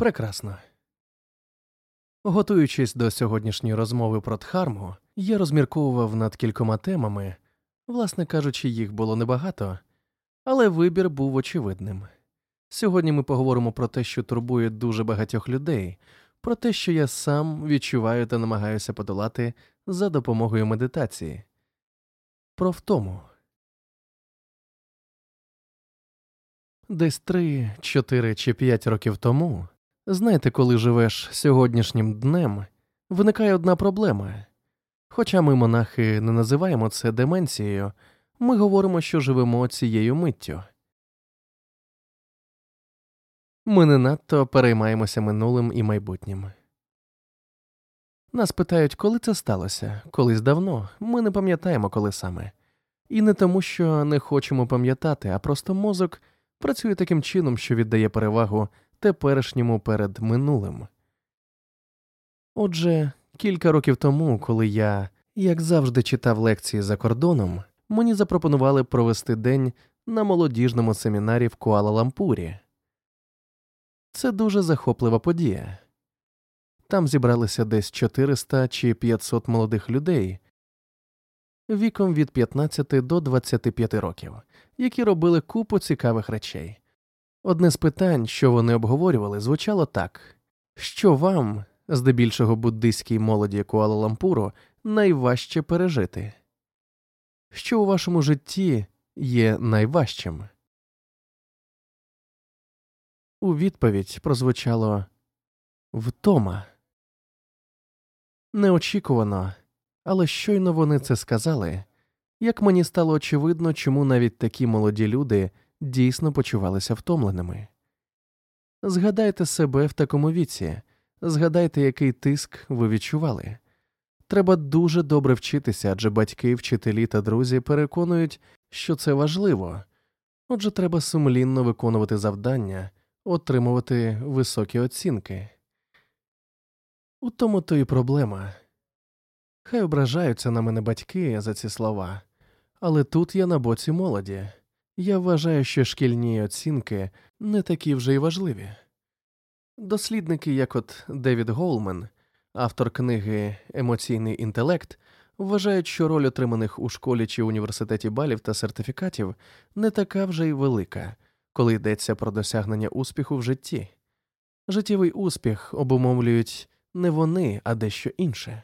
Прекрасно. Готуючись до сьогоднішньої розмови про Дхарму, я розмірковував над кількома темами, власне кажучи, їх було небагато, але вибір був очевидним. Сьогодні ми поговоримо про те, що турбує дуже багатьох людей, про те, що я сам відчуваю та намагаюся подолати за допомогою медитації. Про втому. Десь 3, 4 чи 5 років тому, знаєте, коли живеш сьогоднішнім днем, виникає одна проблема. Хоча ми, монахи, не називаємо це деменцією, ми говоримо, що живемо цією миттю. Ми не надто переймаємося минулим і майбутнім. Нас питають, коли це сталося, колись давно, ми не пам'ятаємо, коли саме. І не тому, що не хочемо пам'ятати, а просто мозок працює таким чином, що віддає перевагу теперішньому перед минулим. Отже, кілька років тому, коли я, як завжди, читав лекції за кордоном, мені запропонували провести день на молодіжному семінарі в Куала-Лампурі. Це дуже захоплива подія. Там зібралися десь 400 чи 500 молодих людей віком від 15 до 25 років, які робили купу цікавих речей. Одне з питань, що вони обговорювали, звучало так. Що вам, здебільшого буддистській молоді Куала-Лампуру, найважче пережити? Що у вашому житті є найважчим? У відповідь прозвучало «втома». Неочікувано, але щойно вони це сказали, як мені стало очевидно, чому навіть такі молоді люди дійсно почувалися втомленими. Згадайте себе в такому віці, згадайте, який тиск ви відчували. Треба дуже добре вчитися, адже батьки, вчителі та друзі переконують, що це важливо. Отже, треба сумлінно виконувати завдання, отримувати високі оцінки. У тому то і проблема. Хай ображаються на мене батьки за ці слова, але тут я на боці молоді. Я вважаю, що шкільні оцінки не такі вже й важливі. Дослідники, як от Девід Голман, автор книги «Емоційний інтелект», вважають, що роль отриманих у школі чи університеті балів та сертифікатів не така вже й велика, коли йдеться про досягнення успіху в житті. Життєвий успіх обумовлюють не вони, а дещо інше.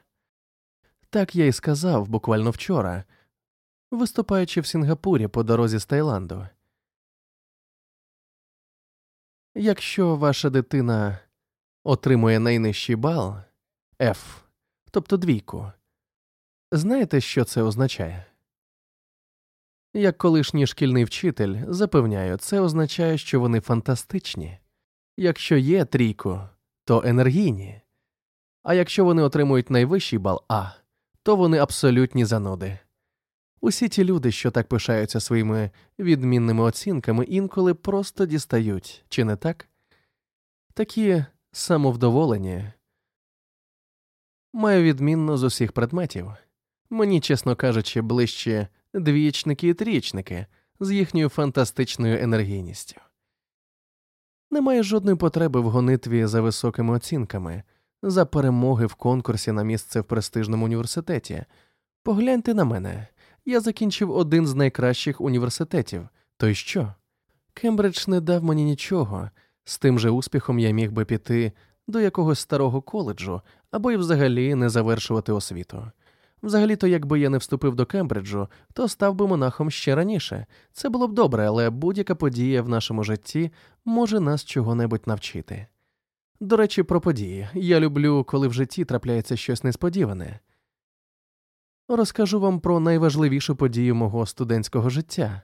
Так я і сказав буквально вчора, виступаючи в Сінгапурі по дорозі з Таїланду. Якщо ваша дитина отримує найнижчий бал, F, тобто 2, знаєте, що це означає? Як колишній шкільний вчитель, запевняю, це означає, що вони фантастичні. Якщо є 3, то енергійні. А якщо вони отримують найвищий бал А, то вони абсолютні зануди. Усі ті люди, що так пишаються своїми відмінними оцінками, інколи просто дістають, чи не так? Такі самовдоволені. Маю відмінно з усіх предметів. Мені, чесно кажучи, ближче двієчники і трієчники з їхньою фантастичною енергійністю. Немає жодної потреби в гонитві за високими оцінками, за перемоги в конкурсі на місце в престижному університеті. Погляньте на мене. Я закінчив один з найкращих університетів. То й що? Кембридж не дав мені нічого. З тим же успіхом я міг би піти до якогось старого коледжу або й взагалі не завершувати освіту. Взагалі-то, якби я не вступив до Кембриджу, то став би монахом ще раніше. Це було б добре, але будь-яка подія в нашому житті може нас чого-небудь навчити. До речі, про події. Я люблю, коли в житті трапляється щось несподіване. Розкажу вам про найважливішу подію мого студентського життя.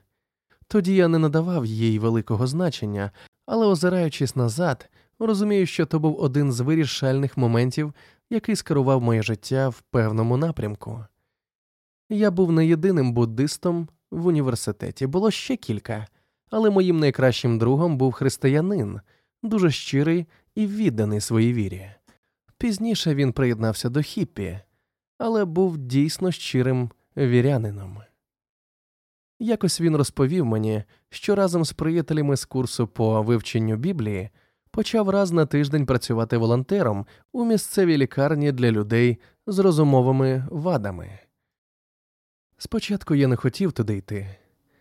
Тоді я не надавав їй великого значення, але, озираючись назад, розумію, що то був один з вирішальних моментів, який скерував моє життя в певному напрямку. Я був не єдиним буддистом в університеті, було ще кілька, але моїм найкращим другом був християнин, дуже щирий і відданий своїй вірі. Пізніше він приєднався до хіппі, але був дійсно щирим вірянином. Якось він розповів мені, що разом з приятелями з курсу по вивченню Біблії почав раз на тиждень працювати волонтером у місцевій лікарні для людей з розумовими вадами. Спочатку я не хотів туди йти,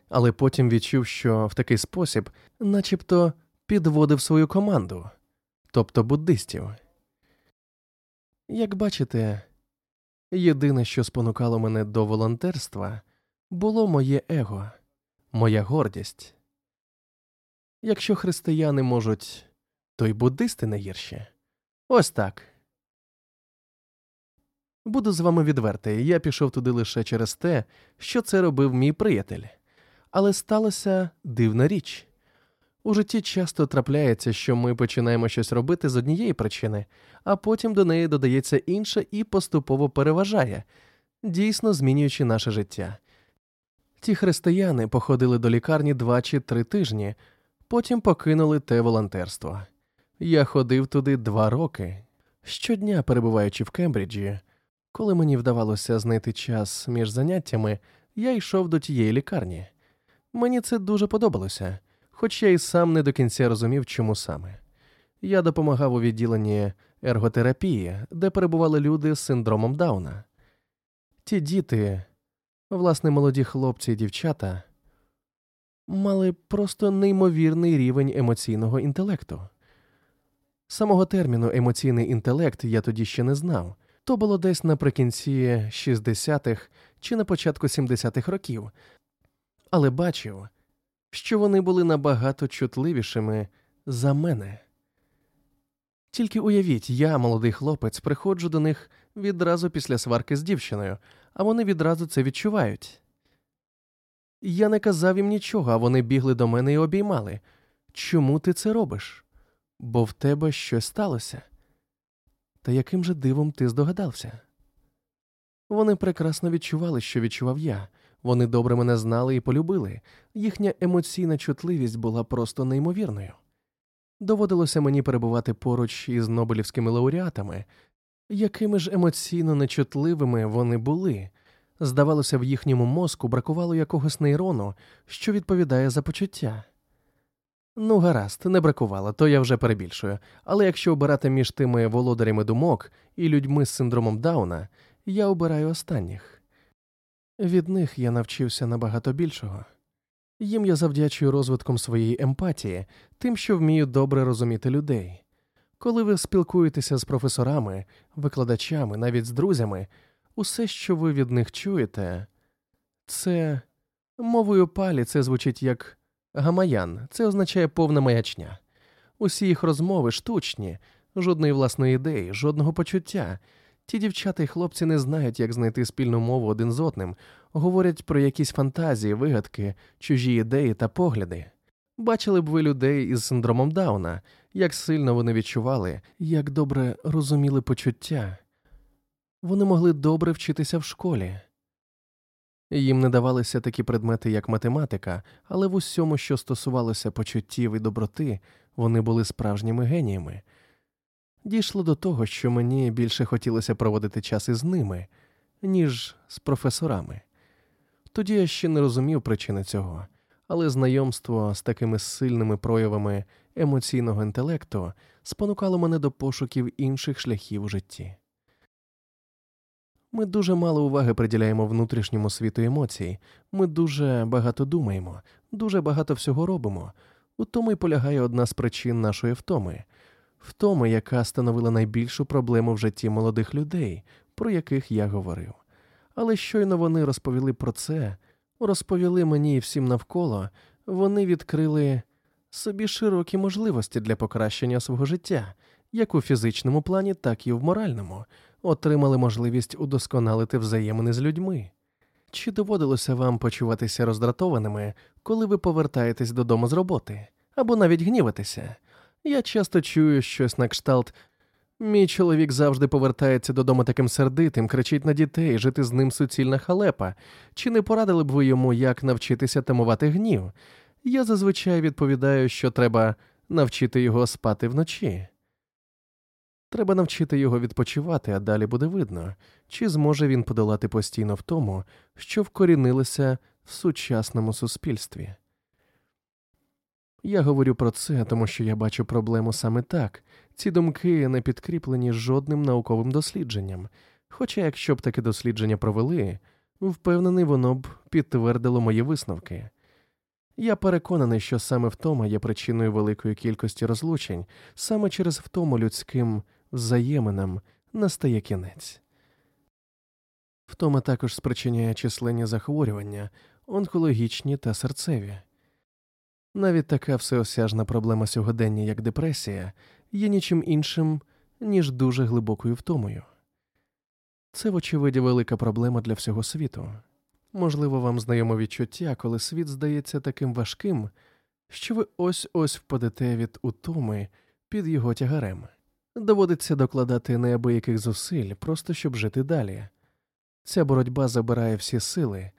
але потім відчув, що в такий спосіб начебто підводив свою команду, тобто буддистів. Як бачите, єдине, що спонукало мене до волонтерства, було моє его, моя гордість. Якщо християни можуть, то й буддисти не гірші. Ось так. Буду з вами відвертий, я пішов туди лише через те, що це робив мій приятель. Але сталася дивна річ. У житті часто трапляється, що ми починаємо щось робити з однієї причини, а потім до неї додається інша і поступово переважає, дійсно змінюючи наше життя. Ті християни походили до лікарні 2 чи 3 тижні, потім покинули те волонтерство. Я ходив туди 2 роки. Щодня, перебуваючи в Кембриджі, коли мені вдавалося знайти час між заняттями, я йшов до тієї лікарні. Мені це дуже подобалося, хоч я і сам не до кінця розумів, чому саме. Я допомагав у відділенні ерготерапії, де перебували люди з синдромом Дауна. Ті діти, власне, молоді хлопці і дівчата, мали просто неймовірний рівень емоційного інтелекту. Самого терміну «емоційний інтелект» я тоді ще не знав. То було десь наприкінці 60-х чи на початку 70-х років. Але бачив, що вони були набагато чутливішими за мене. Тільки уявіть, я, молодий хлопець, приходжу до них відразу після сварки з дівчиною, а вони відразу це відчувають. Я не казав їм нічого, а вони бігли до мене і обіймали. Чому ти це робиш? Бо в тебе щось сталося. Та яким же дивом ти здогадався? Вони прекрасно відчували, що відчував я. Вони добре мене знали і полюбили. Їхня емоційна чутливість була просто неймовірною. Доводилося мені перебувати поруч із нобелівськими лауреатами. Якими ж емоційно нечутливими вони були. Здавалося, в їхньому мозку бракувало якогось нейрону, що відповідає за почуття. Ну, гаразд, не бракувало, то я вже перебільшую. Але якщо обирати між тими володарями думок і людьми з синдромом Дауна, я обираю останніх. Від них я навчився набагато більшого. Їм я завдячую розвитком своєї емпатії, тим, що вмію добре розуміти людей. Коли ви спілкуєтеся з професорами, викладачами, навіть з друзями, усе, що ви від них чуєте, це... Мовою палі це звучить як... Гамаян – це означає повна маячня. Усі їх розмови штучні, жодної власної ідеї, жодного почуття. Ті дівчата і хлопці не знають, як знайти спільну мову один з одним, говорять про якісь фантазії, вигадки, чужі ідеї та погляди. Бачили б ви людей із синдромом Дауна, як сильно вони відчували, як добре розуміли почуття. Вони могли добре вчитися в школі. Їм не давалися такі предмети, як математика, але в усьому, що стосувалося почуттів і доброти, вони були справжніми геніями. Дійшло до того, що мені більше хотілося проводити час із ними, ніж з професорами. Тоді я ще не розумів причини цього, але знайомство з такими сильними проявами емоційного інтелекту спонукало мене до пошуків інших шляхів у житті. Ми дуже мало уваги приділяємо внутрішньому світу емоцій, ми дуже багато думаємо, дуже багато всього робимо. У тому й полягає одна з причин нашої втоми. Втоми, яка становила найбільшу проблему в житті молодих людей, про яких я говорив. Але щойно вони розповіли про це, розповіли мені і всім навколо, вони відкрили собі широкі можливості для покращення свого життя, як у фізичному плані, так і в моральному, отримали можливість удосконалити взаємини з людьми. Чи доводилося вам почуватися роздратованими, коли ви повертаєтесь додому з роботи? Або навіть гніватися? Я часто чую щось на кшталт «Мій чоловік завжди повертається додому таким сердитим, кричить на дітей, жити з ним суцільна халепа. Чи не порадили б ви йому, як навчитися тамувати гнів?» Я зазвичай відповідаю, що треба навчити його спати вночі. Треба навчити його відпочивати, а далі буде видно, чи зможе він подолати постійно в тому, що вкорінилося в сучасному суспільстві. Я говорю про це, тому що я бачу проблему саме так. Ці думки не підкріплені жодним науковим дослідженням. Хоча якщо б таке дослідження провели, впевнений, воно б підтвердило мої висновки. Я переконаний, що саме втома є причиною великої кількості розлучень, саме через втому людським взаєминам настає кінець. Втома також спричиняє численні захворювання, онкологічні та серцеві. Навіть така всеосяжна проблема сьогодення, як депресія, є нічим іншим, ніж дуже глибокою втомою. Це, вочевидь, велика проблема для всього світу. Можливо, вам знайомо відчуття, коли світ здається таким важким, що ви ось-ось впадете від утоми під його тягарем. Доводиться докладати неабияких зусиль, просто щоб жити далі. Ця боротьба забирає всі сили,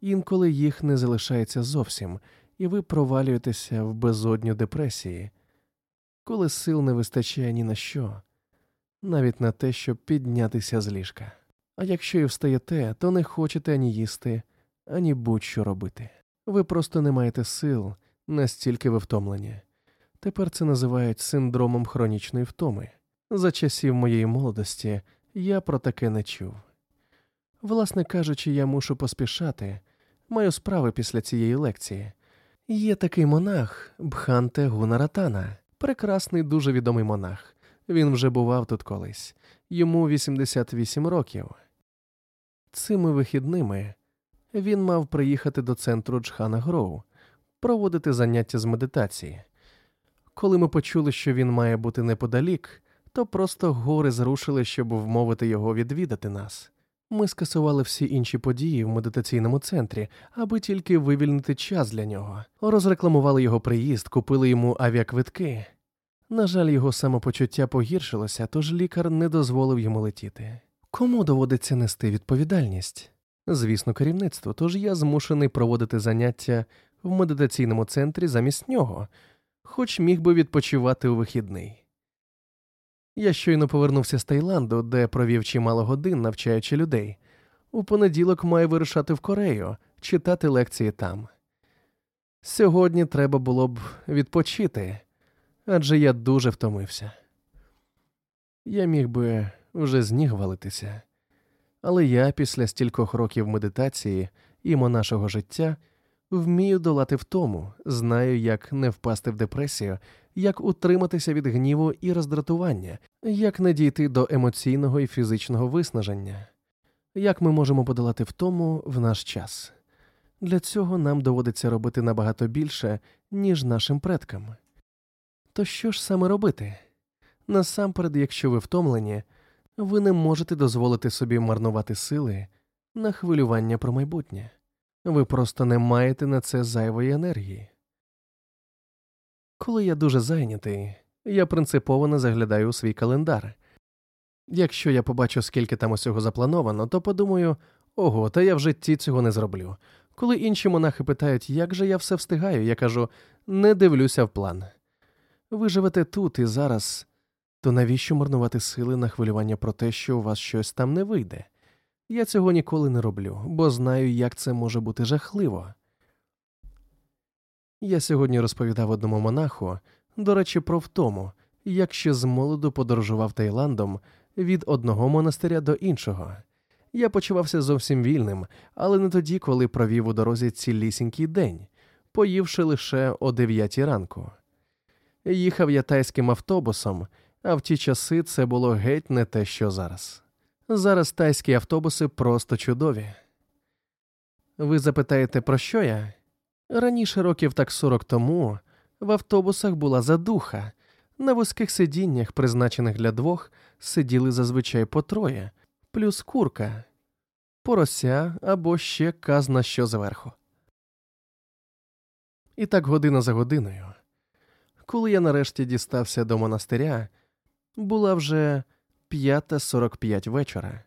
інколи їх не залишається зовсім, і ви провалюєтеся в безодню депресії, коли сил не вистачає ні на що, навіть на те, щоб піднятися з ліжка. А якщо і встаєте, то не хочете ані їсти, ані будь-що робити. Ви просто не маєте сил, настільки ви втомлені. Тепер це називають синдромом хронічної втоми. За часів моєї молодості я про таке не чув. Власне кажучи, я мушу поспішати, маю справи після цієї лекції. Є такий монах Бханте Гунаратана, прекрасний, дуже відомий монах. Він вже бував тут колись. Йому 88 років. Цими вихідними він мав приїхати до центру Джхана Гроу, проводити заняття з медитації. Коли ми почули, що він має бути неподалік, то просто гори зрушили, щоб вмовити його відвідати нас. Ми скасували всі інші події в медитаційному центрі, аби тільки вивільнити час для нього. Розрекламували його приїзд, купили йому авіаквитки. На жаль, його самопочуття погіршилося, тож лікар не дозволив йому летіти. Кому доводиться нести відповідальність? Звісно, керівництво, тож я змушений проводити заняття в медитаційному центрі замість нього, хоч міг би відпочивати у вихідний. Я щойно повернувся з Таїланду, де провів чимало годин, навчаючи людей. У понеділок маю вирушати в Корею, читати лекції там. Сьогодні треба було б відпочити, адже я дуже втомився. Я міг би вже з ніг валитися. Але я після стількох років медитації і монашого життя вмію долати втому, знаю, як не впасти в депресію, як утриматися від гніву і роздратування, як не дійти до емоційного і фізичного виснаження, як ми можемо подолати втому в наш час. Для цього нам доводиться робити набагато більше, ніж нашим предкам. То що ж саме робити? Насамперед, якщо ви втомлені, ви не можете дозволити собі марнувати сили на хвилювання про майбутнє. Ви просто не маєте на це зайвої енергії. Коли я дуже зайнятий, я принципово не заглядаю у свій календар. Якщо я побачу, скільки там усього заплановано, то подумаю, ого, та я в житті цього не зроблю. Коли інші монахи питають, як же я все встигаю, я кажу, не дивлюся в план. Ви живете тут і зараз, то навіщо марнувати сили на хвилювання про те, що у вас щось там не вийде? Я цього ніколи не роблю, бо знаю, як це може бути жахливо. Я сьогодні розповідав одному монаху, до речі, про втому, як ще з молоду подорожував Таїландом від одного монастиря до іншого. Я почувався зовсім вільним, але не тоді, коли провів у дорозі цілісінький день, поївши лише о 9-й ранку. Їхав я тайським автобусом, а в ті часи це було геть не те, що зараз. Зараз тайські автобуси просто чудові. Ви запитаєте, про що я? Раніше, років так 40 тому, в автобусах була задуха. На вузьких сидіннях, призначених для двох, сиділи зазвичай по троє, плюс курка, порося або ще казна що зверху. І так година за годиною. Коли я нарешті дістався до монастиря, була вже 5:45 вечора.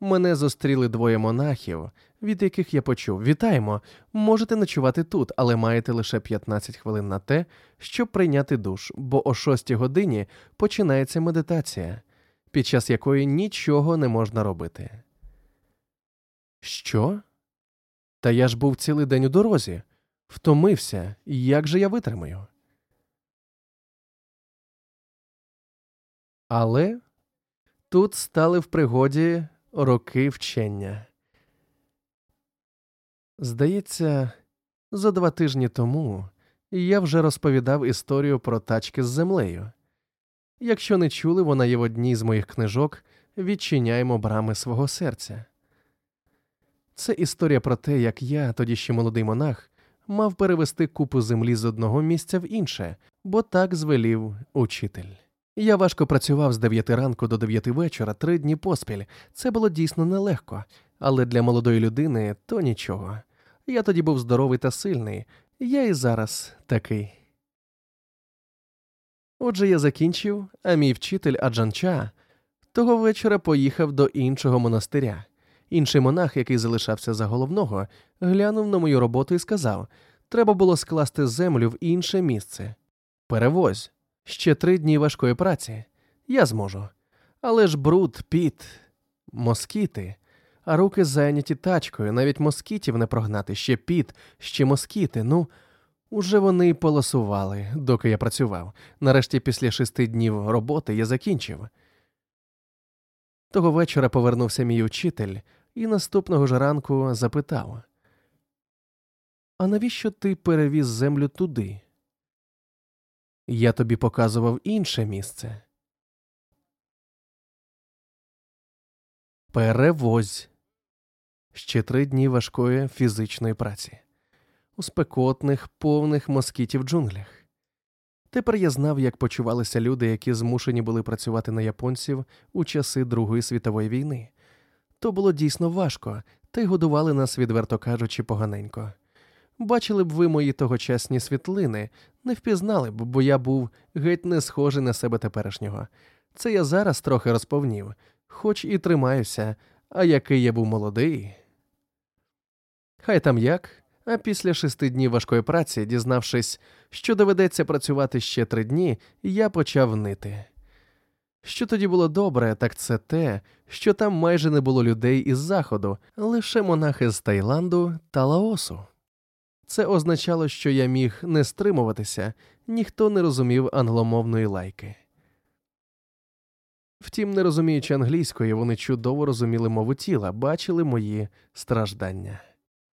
Мене зустріли двоє монахів, від яких я почув: «Вітаємо! Можете ночувати тут, але маєте лише 15 хвилин на те, щоб прийняти душ, бо о 6 годині починається медитація, під час якої нічого не можна робити». «Що? Та я ж був цілий день у дорозі. Втомився, як же я витримаю? Але тут стали в пригоді роки вчення. Здається, за 2 тижні тому я вже розповідав історію про тачки з землею. Якщо не чули, вона є в одній з моїх книжок «Відчиняємо брами свого серця». Це історія про те, як я, тоді ще молодий монах, мав перевести купу землі з одного місця в інше, бо так звелів учитель. Я важко працював з 9 ранку до 9 вечора 3 дні поспіль. Це було дійсно нелегко, але для молодої людини то нічого. Я тоді був здоровий та сильний, я і зараз такий. Отже, я закінчив, а мій вчитель Аджан Ча того вечора поїхав до іншого монастиря. Інший монах, який залишався за головного, глянув на мою роботу і сказав, треба було скласти землю в інше місце. Перевозь. Ще 3 дні важкої праці. Я зможу. Але ж бруд, піт, москіти, а руки зайняті тачкою, навіть москітів не прогнати, ще піт, ще москіти, ну... Уже вони полосували, доки я працював. Нарешті після 6 днів роботи я закінчив. Того вечора повернувся мій учитель і наступного ж ранку запитав. «А навіщо ти перевіз землю туди? Я тобі показував інше місце». «Перевозь». Ще 3 дні важкої фізичної праці. У спекотних, повних москітів джунглях. Тепер я знав, як почувалися люди, які змушені були працювати на японців у часи Другої світової війни. То було дійсно важко, та й годували нас, відверто кажучи, поганенько. Бачили б ви мої тогочасні світлини, не впізнали б, бо я був геть не схожий на себе теперішнього. Це я зараз трохи розповнів, хоч і тримаюся, а який я був молодий. Хай там як... А після 6 днів важкої праці, дізнавшись, що доведеться працювати ще 3 дні, я почав нити. Що тоді було добре, так це те, що там майже не було людей із Заходу, лише монахи з Таїланду та Лаосу. Це означало, що я міг не стримуватися, ніхто не розумів англомовної лайки. Втім, не розуміючи англійської, вони чудово розуміли мову тіла, бачили мої страждання.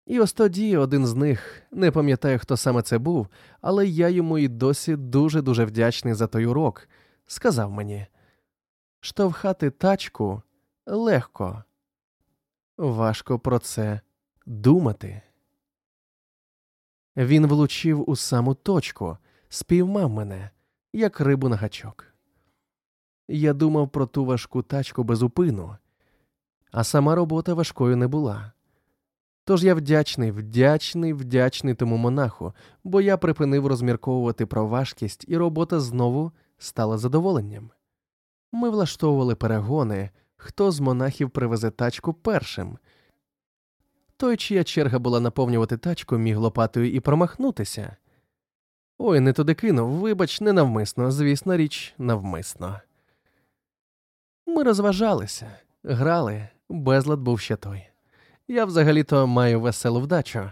І ось тоді один з них, не пам'ятаю, хто саме це був, але я йому і досі дуже-дуже вдячний за той урок, сказав мені, штовхати тачку легко, важко про це думати. Він влучив у саму точку, спіймав мене, як рибу на гачок. Я думав про ту важку тачку без упину, а сама робота важкою не була. Тож я вдячний тому монаху, бо я припинив розмірковувати про важкість, і робота знову стала задоволенням. Ми влаштовували перегони, хто з монахів привезе тачку першим. Той, чия черга була наповнювати тачку, міг лопатою і промахнутися. Ой, не туди кинув, вибач, ненавмисно, звісно, річ навмисно. Ми розважалися, грали, безлад був ще той. Я взагалі-то маю веселу вдачу.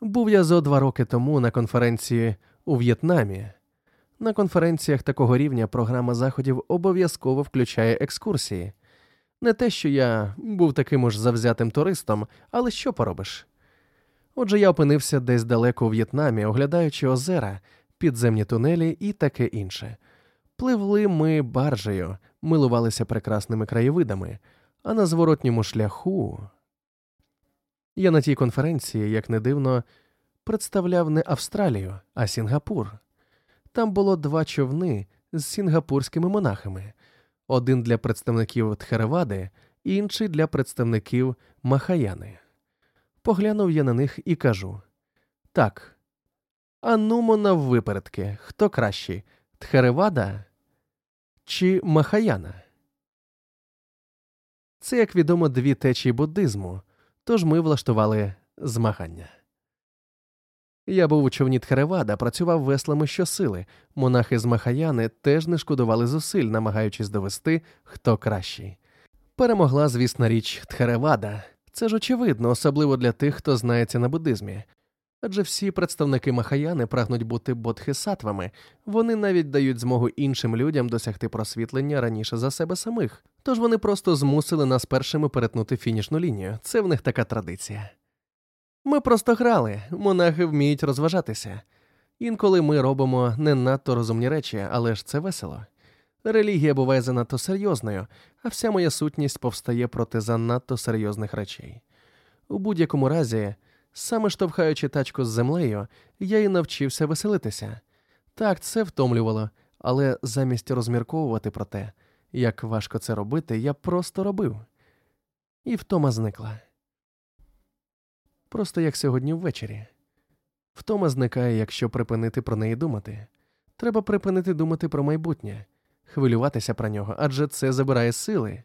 Був я зо 2 роки тому на конференції у В'єтнамі. На конференціях такого рівня програма заходів обов'язково включає екскурсії. Не те, що я був таким уж завзятим туристом, але що поробиш? Отже, я опинився десь далеко у В'єтнамі, оглядаючи озера, підземні тунелі і таке інше. Пливли ми баржею, милувалися прекрасними краєвидами, а на зворотньому шляху... Я на тій конференції, як не дивно, представляв не Австралію, а Сінгапур. Там було 2 човни з сінгапурськими монахами. Один для представників Тхеравади, інший для представників Махаяни. Поглянув я на них і кажу. Так, анумо наввипередки, хто кращий, Тхеравада чи Махаяна? Це, як відомо, 2 течії буддизму. Тож ми влаштували змагання. Я був у човні Тхеравада, працював веслами щосили. Монахи з Махаяни теж не шкодували зусиль, намагаючись довести, хто кращий. Перемогла, звісно, річ Тхеравада. Це ж очевидно, особливо для тих, хто знається на буддизмі. Адже всі представники Махаяни прагнуть бути бодхісаттвами, вони навіть дають змогу іншим людям досягти просвітлення раніше за себе самих, тож вони просто змусили нас першими перетнути фінішну лінію, це в них така традиція. Ми просто грали, монахи вміють розважатися. Інколи ми робимо не надто розумні речі, але ж це весело. Релігія буває занадто серйозною, а вся моя сутність повстає проти занадто серйозних речей. У будь-якому разі, саме штовхаючи тачку з землею, я і навчився веселитися. Так, це втомлювало, але замість розмірковувати про те, як важко це робити, я просто робив. І втома зникла. Просто як сьогодні ввечері. Втома зникає, якщо припинити про неї думати. Треба припинити думати про майбутнє, хвилюватися про нього, адже це забирає сили.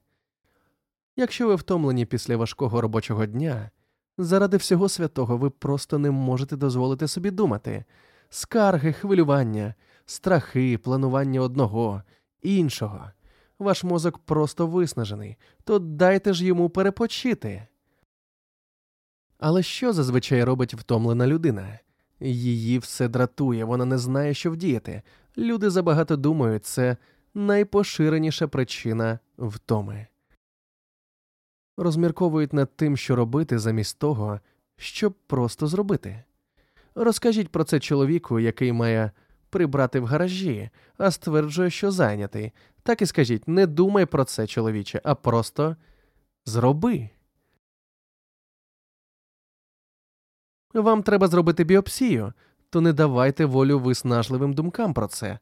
Якщо ви втомлені після важкого робочого дня, заради всього святого ви просто не можете дозволити собі думати. Скарги, хвилювання, страхи, планування одного, іншого. Ваш мозок просто виснажений, то дайте ж йому перепочити. Але що зазвичай робить втомлена людина? Її все дратує, вона не знає, що вдіяти. Люди забагато думають, це найпоширеніша причина втоми. Розмірковують над тим, що робити, замість того, щоб просто зробити. Розкажіть про це чоловіку, який має прибрати в гаражі, а стверджує, що зайнятий. Так і скажіть, не думай про це, чоловіче, а просто зроби. Вам треба зробити біопсію, то не давайте волю виснажливим думкам про це.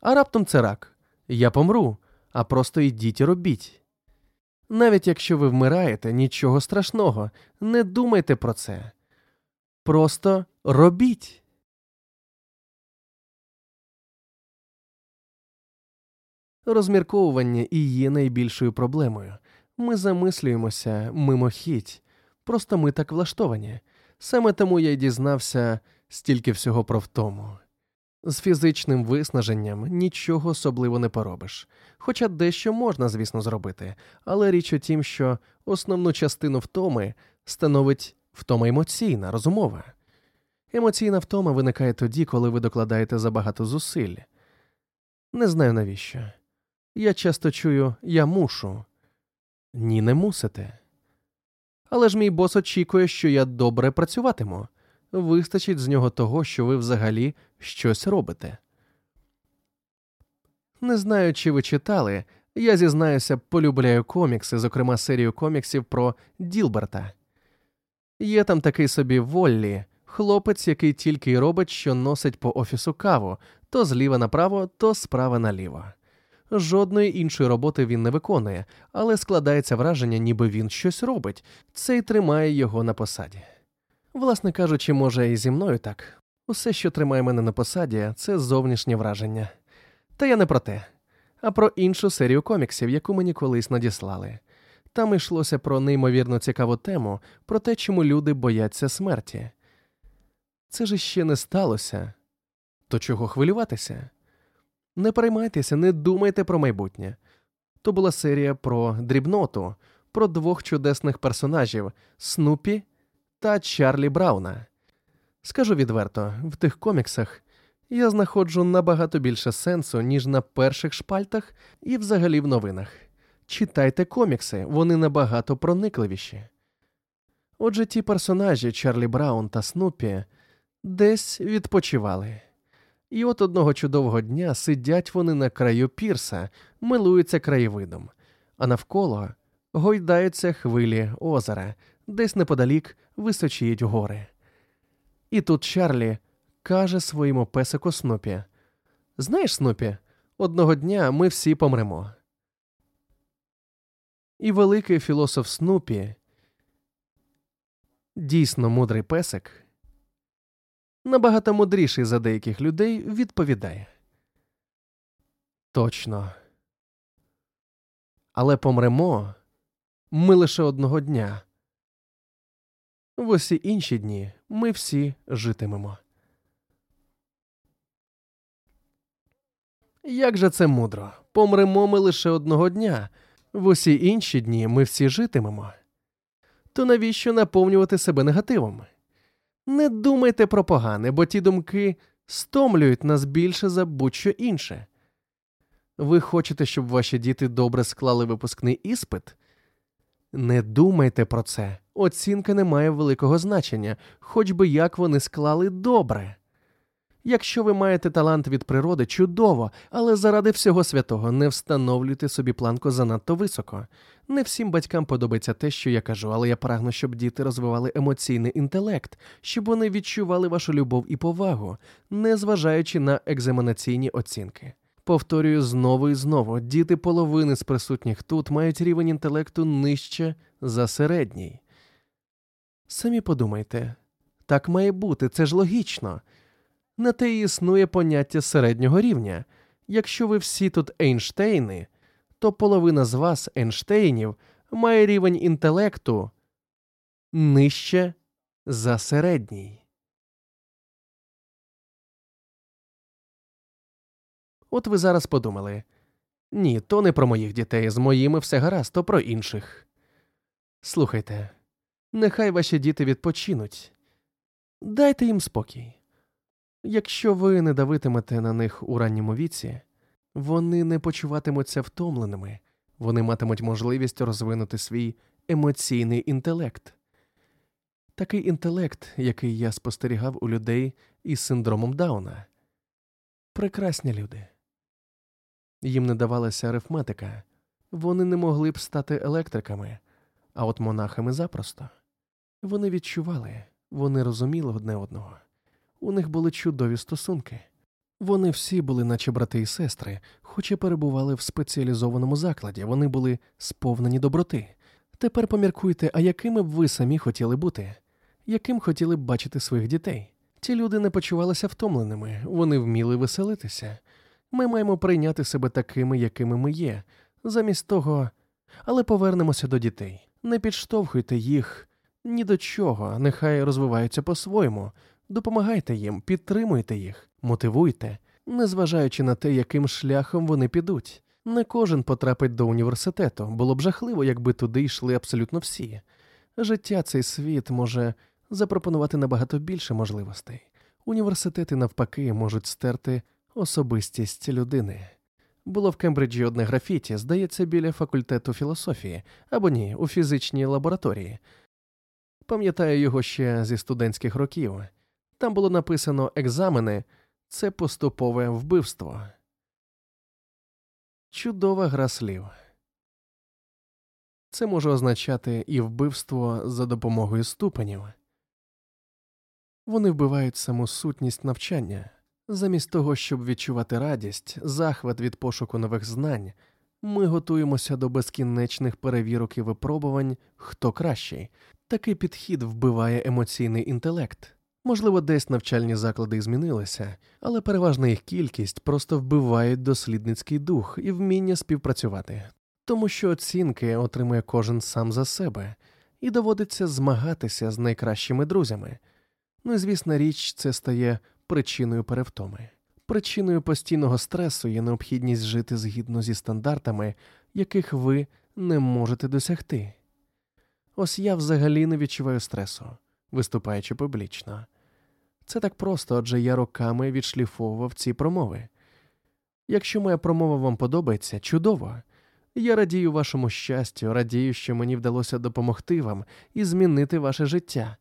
А раптом це рак. Я помру, а просто йдіть і робіть. Навіть якщо ви вмираєте, нічого страшного, не думайте про це. Просто робіть. Розмірковування і є найбільшою проблемою. Ми замислюємося мимохідь. Просто ми так влаштовані. Саме тому я й дізнався стільки всього про втому. З фізичним виснаженням нічого особливо не поробиш. Хоча дещо можна, звісно, зробити. Але річ у тім, що основну частину втоми становить втома емоційна, розумова. Емоційна втома виникає тоді, коли ви докладаєте забагато зусиль. Не знаю навіщо. Я часто чую «я мушу». Ні, не мусите. Але ж мій бос очікує, що я добре працюватиму. Вистачить з нього того, що ви взагалі щось робите. Не знаю, чи ви читали, я зізнаюся, полюбляю комікси, зокрема серію коміксів про Ділберта. Є там такий собі Воллі, хлопець, який тільки й робить, що носить по офісу каву, то зліва направо, то справа наліво. Жодної іншої роботи він не виконує, але складається враження, ніби він щось робить. Це й тримає його на посаді. Власне кажучи, може і зі мною так. Усе, що тримає мене на посаді, це зовнішнє враження. Та я не про те, а про іншу серію коміксів, яку мені колись надіслали. Там йшлося про неймовірно цікаву тему, про те, чому люди бояться смерті. Це ж ще не сталося. То чого хвилюватися? Не переймайтеся, не думайте про майбутнє. То була серія про дрібноту, про двох чудесних персонажів – Снупі та Чарлі Брауна. Скажу відверто, в тих коміксах я знаходжу набагато більше сенсу, ніж на перших шпальтах і взагалі в новинах. Читайте комікси, вони набагато проникливіші. Отже, ті персонажі Чарлі Браун та Снупі десь відпочивали. І от одного чудового дня сидять вони на краю пірса, милуються краєвидом, а навколо гойдаються хвилі озера, десь неподалік височіють гори. І тут Чарлі каже своєму песику Снупі: «Знаєш, Снупі, одного дня ми всі помремо». І великий філософ Снупі, дійсно мудрий песик, набагато мудріший за деяких людей, відповідає: «Точно. Але помремо ми лише одного дня. В усі інші дні ми всі житимемо». Як же це мудро. Помремо ми лише одного дня. В усі інші дні ми всі житимемо. То навіщо наповнювати себе негативом? Не думайте про погане, бо ті думки стомлюють нас більше за будь-що інше. Ви хочете, щоб ваші діти добре склали випускний іспит? Не думайте про це. Оцінка не має великого значення, хоч би як вони склали добре. Якщо ви маєте талант від природи, чудово, але заради всього святого не встановлюйте собі планку занадто високо. Не всім батькам подобається те, що я кажу, але я прагну, щоб діти розвивали емоційний інтелект, щоб вони відчували вашу любов і повагу, не зважаючи на екзаменаційні оцінки. Повторюю знову і знову, діти половини з присутніх тут мають рівень інтелекту нижче за середній. Самі подумайте, так має бути, це ж логічно. На те і існує поняття середнього рівня. Якщо ви всі тут Ейнштейни, то половина з вас, Ейнштейнів, має рівень інтелекту нижче за середній. От ви зараз подумали, ні, то не про моїх дітей, з моїми все гаразд, то про інших. Слухайте, нехай ваші діти відпочинуть. Дайте їм спокій. Якщо ви не давитимете на них у ранньому віці, вони не почуватимуться втомленими, вони матимуть можливість розвинути свій емоційний інтелект. Такий інтелект, який я спостерігав у людей із синдромом Дауна. Прекрасні люди. Їм не давалася арифметика, вони не могли б стати електриками, а от монахами запросто. Вони відчували, вони розуміли одне одного. У них були чудові стосунки. Вони всі були наче брати і сестри, хоч і перебували в спеціалізованому закладі, вони були сповнені доброти. Тепер поміркуйте, а якими б ви самі хотіли бути? Яким хотіли б бачити своїх дітей? Ці люди не почувалися втомленими, вони вміли веселитися. Ми маємо прийняти себе такими, якими ми є. Замість того... Але повернемося до дітей. Не підштовхуйте їх ні до чого, нехай розвиваються по-своєму. Допомагайте їм, підтримуйте їх, мотивуйте, незважаючи на те, яким шляхом вони підуть. Не кожен потрапить до університету. Було б жахливо, якби туди йшли абсолютно всі. Життя, цей світ може запропонувати набагато більше можливостей. Університети, навпаки, можуть стерти особистість людини. Було в Кембриджі одне графіті, здається, біля факультету філософії, або ні, у фізичній лабораторії. Пам'ятаю його ще зі студентських років. Там було написано «Екзамени – це поступове вбивство». Чудова гра слів. Це може означати і вбивство за допомогою ступенів. Вони вбивають саму сутність навчання. Замість того, щоб відчувати радість, захват від пошуку нових знань, ми готуємося до безкінечних перевірок і випробувань «Хто кращий?». Такий підхід вбиває емоційний інтелект. Можливо, десь навчальні заклади змінилися, але переважна їх кількість просто вбивають дослідницький дух і вміння співпрацювати. Тому що оцінки отримує кожен сам за себе і доводиться змагатися з найкращими друзями. Ну і, звісно, річ, це стає причиною перевтоми. Причиною постійного стресу є необхідність жити згідно зі стандартами, яких ви не можете досягти. Ось я взагалі не відчуваю стресу, виступаючи публічно. Це так просто, адже я роками відшліфовував ці промови. Якщо моя промова вам подобається, чудово. Я радію вашому щастю, радію, що мені вдалося допомогти вам і змінити ваше життя.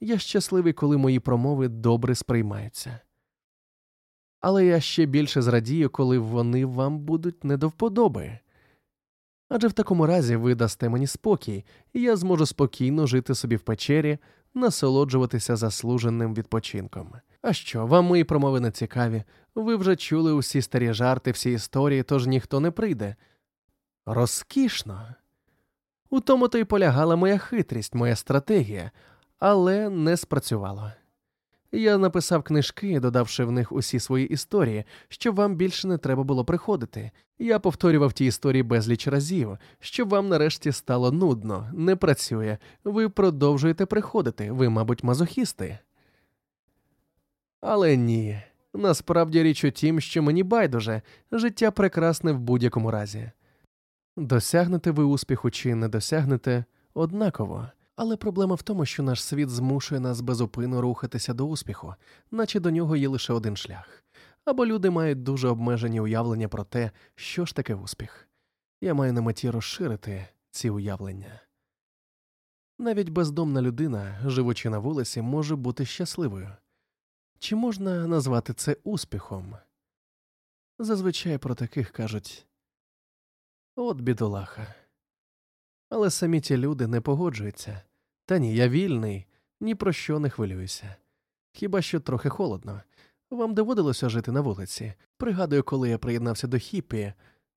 Я щасливий, коли мої промови добре сприймаються. Але я ще більше зрадію, коли вони вам будуть не до вподоби. Адже в такому разі ви дасте мені спокій, і я зможу спокійно жити собі в печері, насолоджуватися заслуженим відпочинком. А що, вам мої промови не цікаві? Ви вже чули усі старі жарти, всі історії, тож ніхто не прийде. Розкішно! У тому-то й полягала моя хитрість, моя стратегія, але не спрацювало. Я написав книжки, додавши в них усі свої історії, щоб вам більше не треба було приходити. Я повторював ті історії безліч разів, щоб вам нарешті стало нудно, не працює, ви продовжуєте приходити, ви, мабуть, мазохісти. Але ні, насправді річ у тім, що мені байдуже, життя прекрасне в будь-якому разі. Досягнете ви успіху чи не досягнете – однаково. Але проблема в тому, що наш світ змушує нас безупинно рухатися до успіху, наче до нього є лише один шлях. Або люди мають дуже обмежені уявлення про те, що ж таке успіх. Я маю на меті розширити ці уявлення. Навіть бездомна людина, живучи на вулиці, може бути щасливою. Чи можна назвати це успіхом? Зазвичай про таких кажуть «от бідолаха». Але самі ті люди не погоджуються. Та ні, я вільний, ні про що не хвилююся. Хіба що трохи холодно. Вам доводилося жити на вулиці? Пригадую, коли я приєднався до хіпі,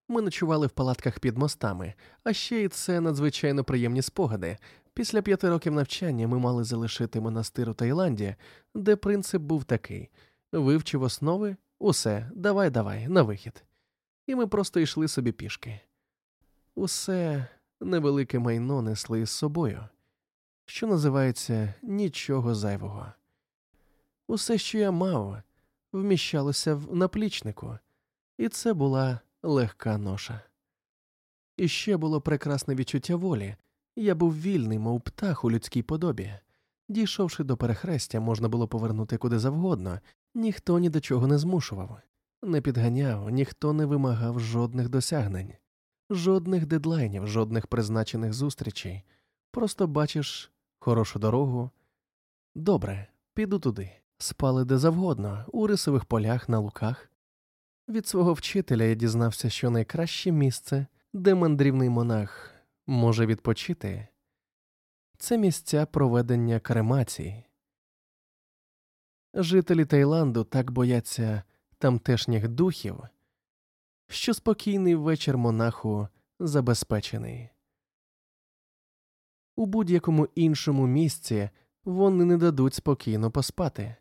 ми ночували в палатках під мостами, а ще й це надзвичайно приємні спогади. Після 5 років навчання ми мали залишити монастир у Таїланді, де принцип був такий – вивчив основи, усе, давай, на вихід. І ми просто йшли собі пішки. Усе невелике майно несли із собою, що називається «нічого зайвого». Усе, що я мав, вміщалося в наплічнику, і це була легка ноша. І ще було прекрасне відчуття волі. Я був вільний, мов птах у людській подобі. Дійшовши до перехрестя, можна було повернути куди завгодно. Ніхто ні до чого не змушував, не підганяв, ніхто не вимагав жодних досягнень, жодних дедлайнів, жодних призначених зустрічей. Просто бачиш хорошу дорогу. Добре, піду туди. Спали де завгодно, у рисових полях, на луках. Від свого вчителя я дізнався, що найкраще місце, де мандрівний монах може відпочити, це місця проведення кремації. Жителі Таїланду так бояться тамтешніх духів, що спокійний вечір монаху забезпечений. У будь-якому іншому місці вони не дадуть спокійно поспати,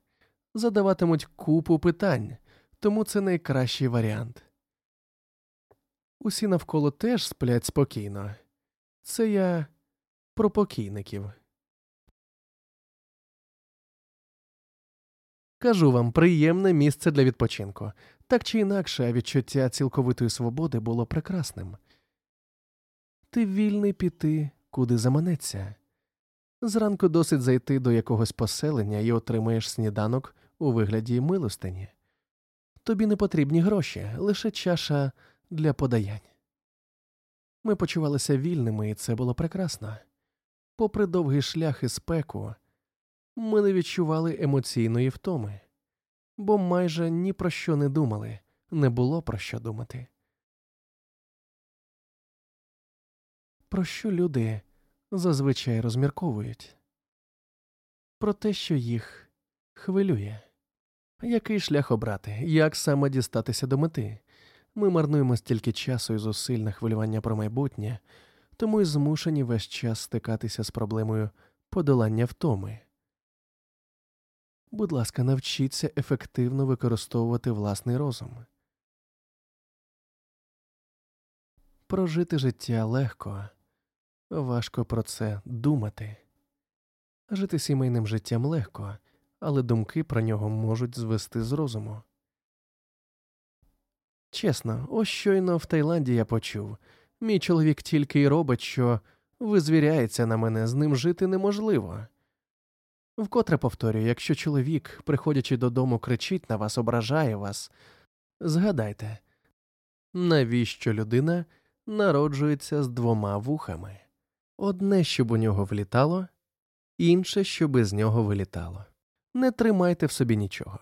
задаватимуть купу питань, тому це найкращий варіант. Усі навколо теж сплять спокійно. Це я про покійників. Кажу вам, приємне місце для відпочинку. Так чи інакше, відчуття цілковитої свободи було прекрасним. Ти вільний піти, куди заманеться. Зранку досить зайти до якогось поселення і отримаєш сніданок у вигляді милостині. Тобі не потрібні гроші, лише чаша для подаянь. Ми почувалися вільними, і це було прекрасно. Попри довгий шлях і спеку, ми не відчували емоційної втоми, бо майже ні про що не думали, не було про що думати. Про що люди зазвичай розмірковують? Про те, що їх хвилює. Який шлях обрати, як саме дістатися до мети? Ми марнуємо стільки часу і зусиль на хвилювання про майбутнє, тому й змушені весь час стикатися з проблемою подолання втоми. Будь ласка, навчіться ефективно використовувати власний розум. Прожити життя легко, важко про це думати. Жити сімейним життям легко, але думки про нього можуть звести з розуму. Чесно, ось щойно в Таїланді я почув. Мій чоловік тільки й робить, що визвіряється на мене, з ним жити неможливо. Вкотре повторюю, якщо чоловік, приходячи додому, кричить на вас, ображає вас, згадайте, навіщо людина народжується з 2 вухами? Одне, щоб у нього влітало, інше, щоб із нього вилітало. Не тримайте в собі нічого.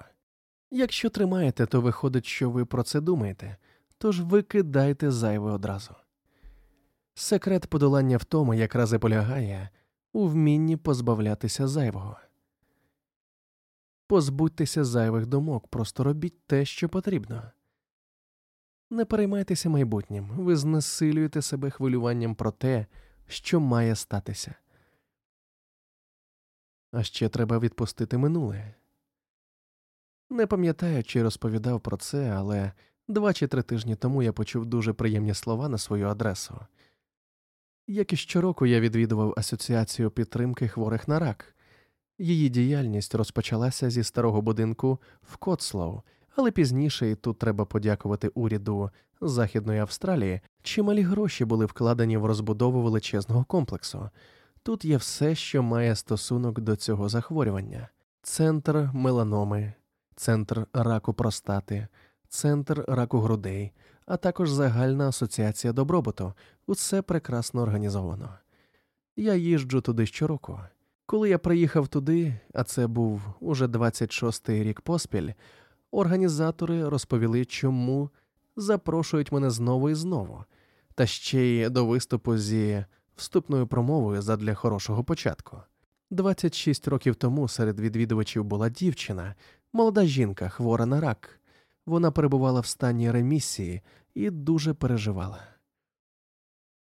Якщо тримаєте, то виходить, що ви про це думаєте, тож викидайте зайве одразу. Секрет подолання втоми якраз і полягає у вмінні позбавлятися зайвого. Позбудьтеся зайвих думок, просто робіть те, що потрібно. Не переймайтеся майбутнім, ви знесилюєте себе хвилюванням про те, що має статися. А ще треба відпустити минуле. Не пам'ятаю, чи розповідав про це, але 2 чи 3 тижні тому я почув дуже приємні слова на свою адресу. Як і щороку я відвідував Асоціацію підтримки хворих на рак. Її діяльність розпочалася зі старого будинку в Коцлов, але пізніше, і тут треба подякувати уряду Західної Австралії, чималі гроші були вкладені в розбудову величезного комплексу. Тут є все, що має стосунок до цього захворювання. Центр меланоми, центр раку простати, центр раку грудей, а також загальна асоціація добробуту. Усе прекрасно організовано. Я їжджу туди щороку. Коли я приїхав туди, а це був уже 26-й рік поспіль, організатори розповіли, чому запрошують мене знову і знову, та ще й до виступу зі вступною промовою задля хорошого початку. 26 років тому серед відвідувачів була дівчина, молода жінка, хвора на рак. Вона перебувала в стані ремісії і дуже переживала.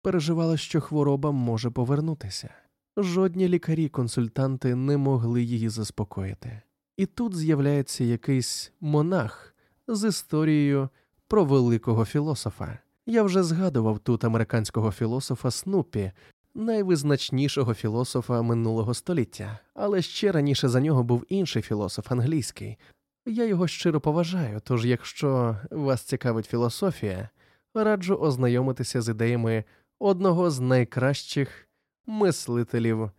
Переживала, що хвороба може повернутися. Жодні лікарі-консультанти не могли її заспокоїти. І тут з'являється якийсь монах з історією про великого філософа. Я вже згадував тут американського філософа Снупі, найвизначнішого філософа минулого століття. Але ще раніше за нього був інший філософ англійський. Я його щиро поважаю, тож якщо вас цікавить філософія, раджу ознайомитися з ідеями одного з найкращих мислителів,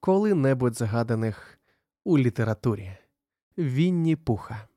коли-небудь згаданих у літературі – Вінні Пуха.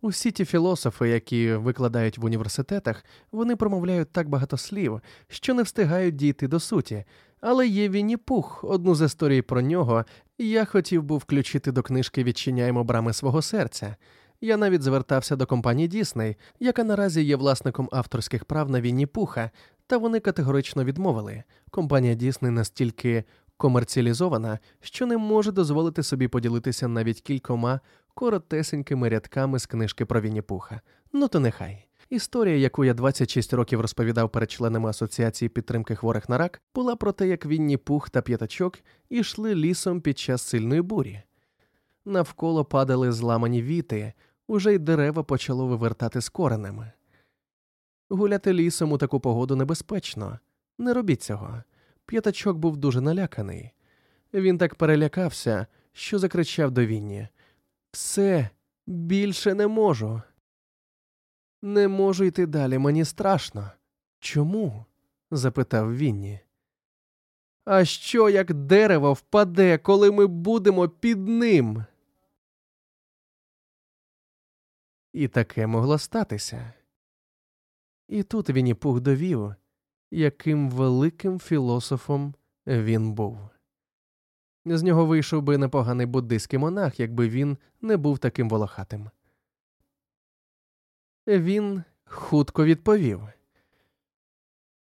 Усі ті філософи, які викладають в університетах, вони промовляють так багато слів, що не встигають дійти до суті. Але є Вінні Пух, одну з історій про нього я хотів би включити до книжки «Відчиняємо брами свого серця». Я навіть звертався до компанії Дісней, яка наразі є власником авторських прав на Вінні Пуха, та вони категорично відмовили. Компанія Дісней настільки комерціалізована, що не може дозволити собі поділитися навіть кількома коротесенькими рядками з книжки про Вінні Пуха. Ну то нехай. Історія, яку я 26 років розповідав перед членами Асоціації підтримки хворих на рак, була про те, як Вінні Пух та П'ятачок ішли лісом під час сильної бурі. Навколо падали зламані віти, уже й дерева почало вивертати з коренами. Гуляти лісом у таку погоду небезпечно. Не робіть цього. П'ятачок був дуже наляканий. Він так перелякався, що закричав до Вінні: «Все, більше не можу. Не можу йти далі, мені страшно». «Чому?» – запитав Вінні. «А що, як дерево впаде, коли ми будемо під ним?» І таке могло статися. І тут Вінні Пух довів, яким великим філософом він був. З нього вийшов би непоганий буддийський монах, якби він не був таким волохатим. Він хутко відповів: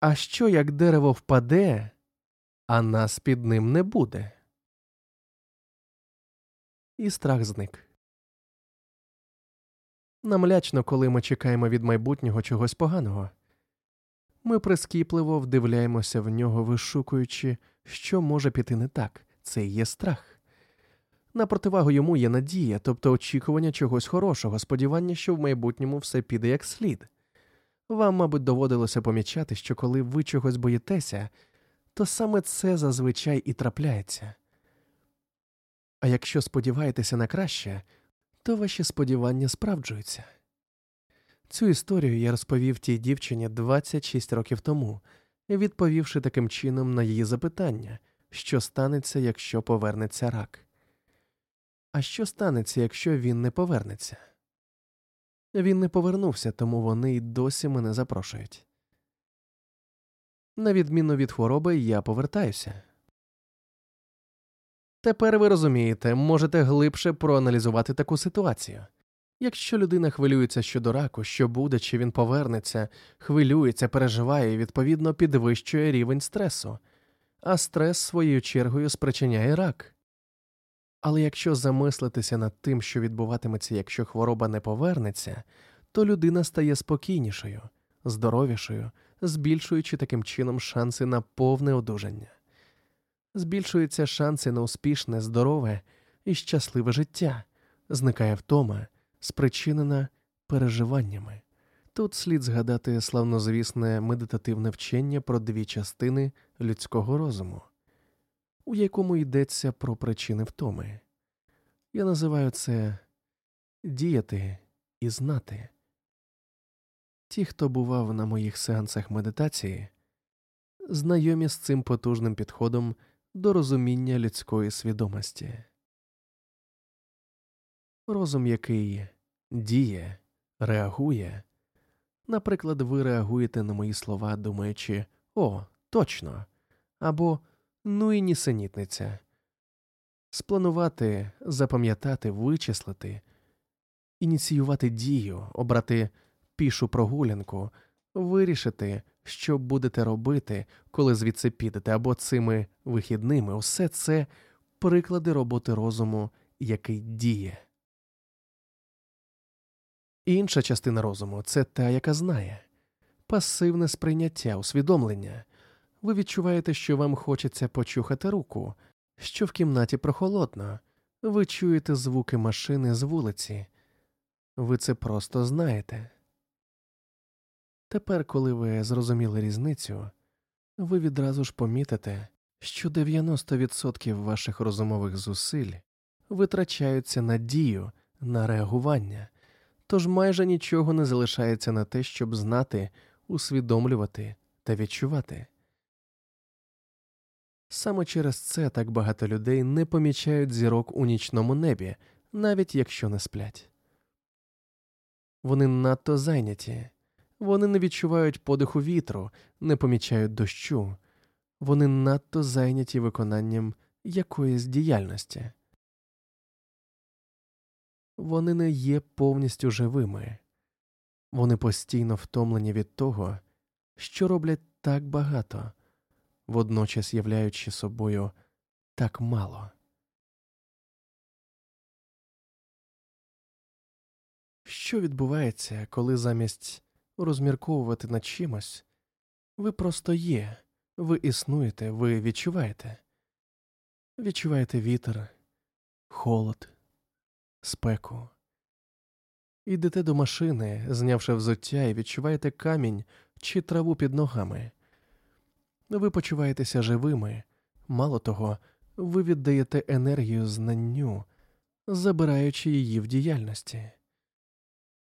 «А що, як дерево впаде, а нас під ним не буде?» І страх зник. Нам лячно, коли ми чекаємо від майбутнього чогось поганого. Ми прискіпливо вдивляємося в нього, вишукуючи, що може піти не так. Це і є страх. На противагу йому є надія, тобто очікування чогось хорошого, сподівання, що в майбутньому все піде як слід. Вам, мабуть, доводилося помічати, що коли ви чогось боїтеся, то саме це зазвичай і трапляється. А якщо сподіваєтеся на краще, то ваші сподівання справджуються. Цю історію я розповів тій дівчині 26 років тому, відповівши таким чином на її запитання, що станеться, якщо повернеться рак. А що станеться, якщо він не повернеться? Він не повернувся, тому вони й досі мене запрошують. На відміну від хвороби, я повертаюся. Тепер ви розумієте, можете глибше проаналізувати таку ситуацію. Якщо людина хвилюється щодо раку, що буде, чи він повернеться, хвилюється, переживає і, відповідно, підвищує рівень стресу. А стрес, своєю чергою, спричиняє рак. Але якщо замислитися над тим, що відбуватиметься, якщо хвороба не повернеться, то людина стає спокійнішою, здоровішою, збільшуючи таким чином шанси на повне одужання. Збільшуються шанси на успішне, здорове і щасливе життя. Зникає втома, спричинена переживаннями. Тут слід згадати славнозвісне медитативне вчення про дві частини людського розуму, у якому йдеться про причини втоми. Я називаю це «діяти і знати». Ті, хто бував на моїх сеансах медитації, знайомі з цим потужним підходом до розуміння людської свідомості. Розум, який діє, реагує. Наприклад, ви реагуєте на мої слова, думаючи «О, точно!» або «Ну і нісенітниця». Спланувати, запам'ятати, вичислити, ініціювати дію, обрати пішу прогулянку, вирішити, що будете робити, коли звідси підете, або цими вихідними. Усе це приклади роботи розуму, який діє. Інша частина розуму – це та, яка знає. Пасивне сприйняття, усвідомлення. Ви відчуваєте, що вам хочеться почухати руку, що в кімнаті прохолодно. Ви чуєте звуки машини з вулиці. Ви це просто знаєте. Тепер, коли ви зрозуміли різницю, ви відразу ж помітите, що 90% ваших розумових зусиль витрачаються на дію, на реагування, тож майже нічого не залишається на те, щоб знати, усвідомлювати та відчувати. Саме через це так багато людей не помічають зірок у нічному небі, навіть якщо не сплять. Вони надто зайняті. Вони не відчувають подиху вітру, не помічають дощу. Вони надто зайняті виконанням якоїсь діяльності. Вони не є повністю живими. Вони постійно втомлені від того, що роблять так багато, водночас являючи собою так мало. Що відбувається, коли замість розмірковувати над чимось, ви просто є, ви існуєте, ви відчуваєте. Відчуваєте вітер, холод, спеку. Ідете до машини, знявши взуття, і відчуваєте камінь чи траву під ногами. Ви почуваєтеся живими. Мало того, ви віддаєте енергію знанню, забираючи її в діяльності.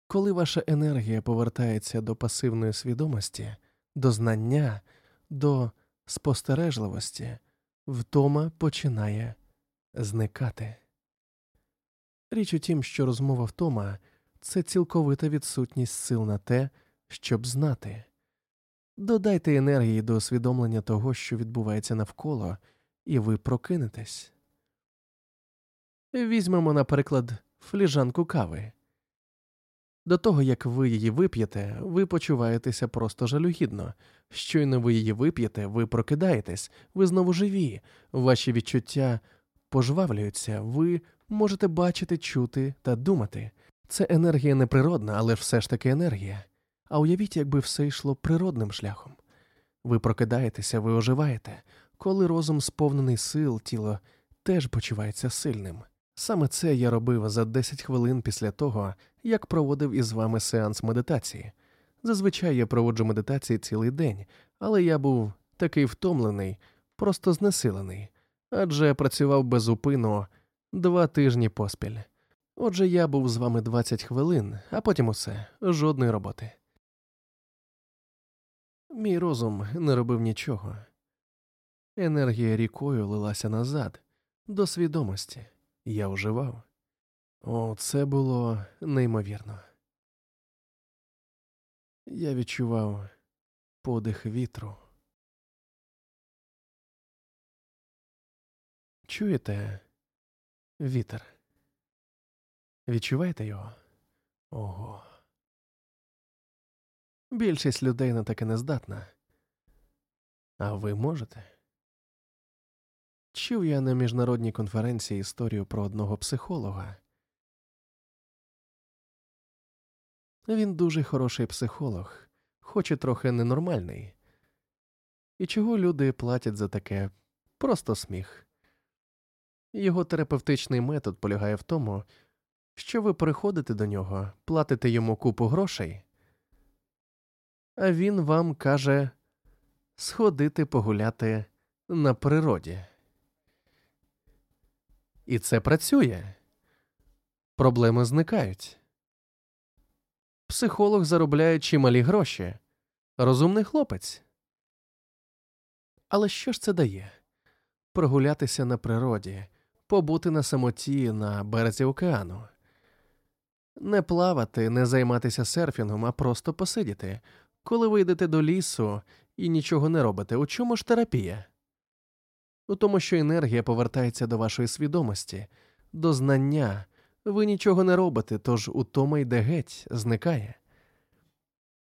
Коли ваша енергія повертається до пасивної свідомості, до знання, до спостережливості, втома починає зникати. Річ у тім, що розмова втома – це цілковита відсутність сил на те, щоб знати. Додайте енергії до усвідомлення того, що відбувається навколо, і ви прокинетесь. Візьмемо, наприклад, фліжанку кави. До того, як ви її вип'єте, ви почуваєтеся просто жалюгідно. Щойно ви її вип'єте, ви прокидаєтесь, ви знову живі, ваші відчуття пожвавлюються, ви можете бачити, чути та думати. Це енергія неприродна, але все ж таки енергія. А уявіть, якби все йшло природним шляхом. Ви прокидаєтеся, ви оживаєте. Коли розум сповнений сил, тіло теж почувається сильним. Саме це я робив за 10 хвилин після того, як проводив із вами сеанс медитації. Зазвичай я проводжу медитації цілий день, але я був такий втомлений, просто знесилений, адже працював безупинно 2 тижні поспіль. Отже, я був з вами 20 хвилин, а потім усе, жодної роботи. Мій розум не робив нічого. Енергія рікою лилася назад, до свідомості. Я оживав. О, це було неймовірно. Я відчував подих вітру. Чуєте? Вітер. Відчуваєте його? Ого. Більшість людей на таке не здатна. А ви можете? Чув я на міжнародній конференції історію про одного психолога. Він дуже хороший психолог, хоч і трохи ненормальний. І чого люди платять за таке? Просто сміх. Його терапевтичний метод полягає в тому, що ви приходите до нього, платите йому купу грошей, а він вам каже сходити погуляти на природі. І це працює. Проблеми зникають. Психолог заробляє чималі гроші. Розумний хлопець. Але що ж це дає? Прогулятися на природі, побути на самоті на березі океану. Не плавати, не займатися серфінгом, а просто посидіти. Коли ви йдете до лісу і нічого не робите, у чому ж терапія? У тому, що енергія повертається до вашої свідомості, до знання. Ви нічого не робите, тож утома йде геть, зникає.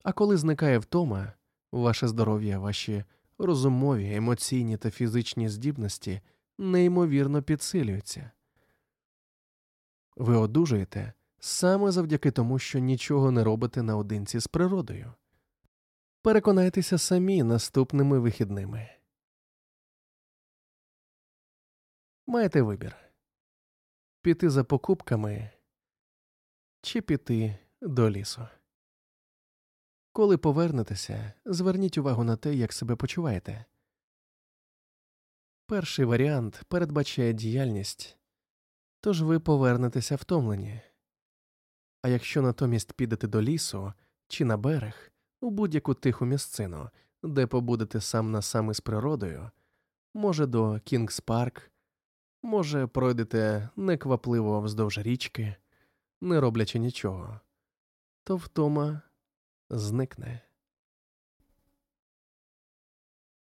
А коли зникає втома, ваше здоров'я, ваші розумові, емоційні та фізичні здібності неймовірно підсилюються. Ви одужуєте саме завдяки тому, що нічого не робите наодинці з природою. Переконайтеся самі наступними вихідними. Маєте вибір. Піти за покупками чи піти до лісу. Коли повернетеся, зверніть увагу на те, як себе почуваєте. Перший варіант передбачає діяльність, тож ви повернетеся втомлені. А якщо натомість підете до лісу чи на берег, у будь-яку тиху місцину, де побудете сам на сам із природою, може до Кінгс Парк, може пройдете неквапливо вздовж річки, не роблячи нічого, то втома зникне.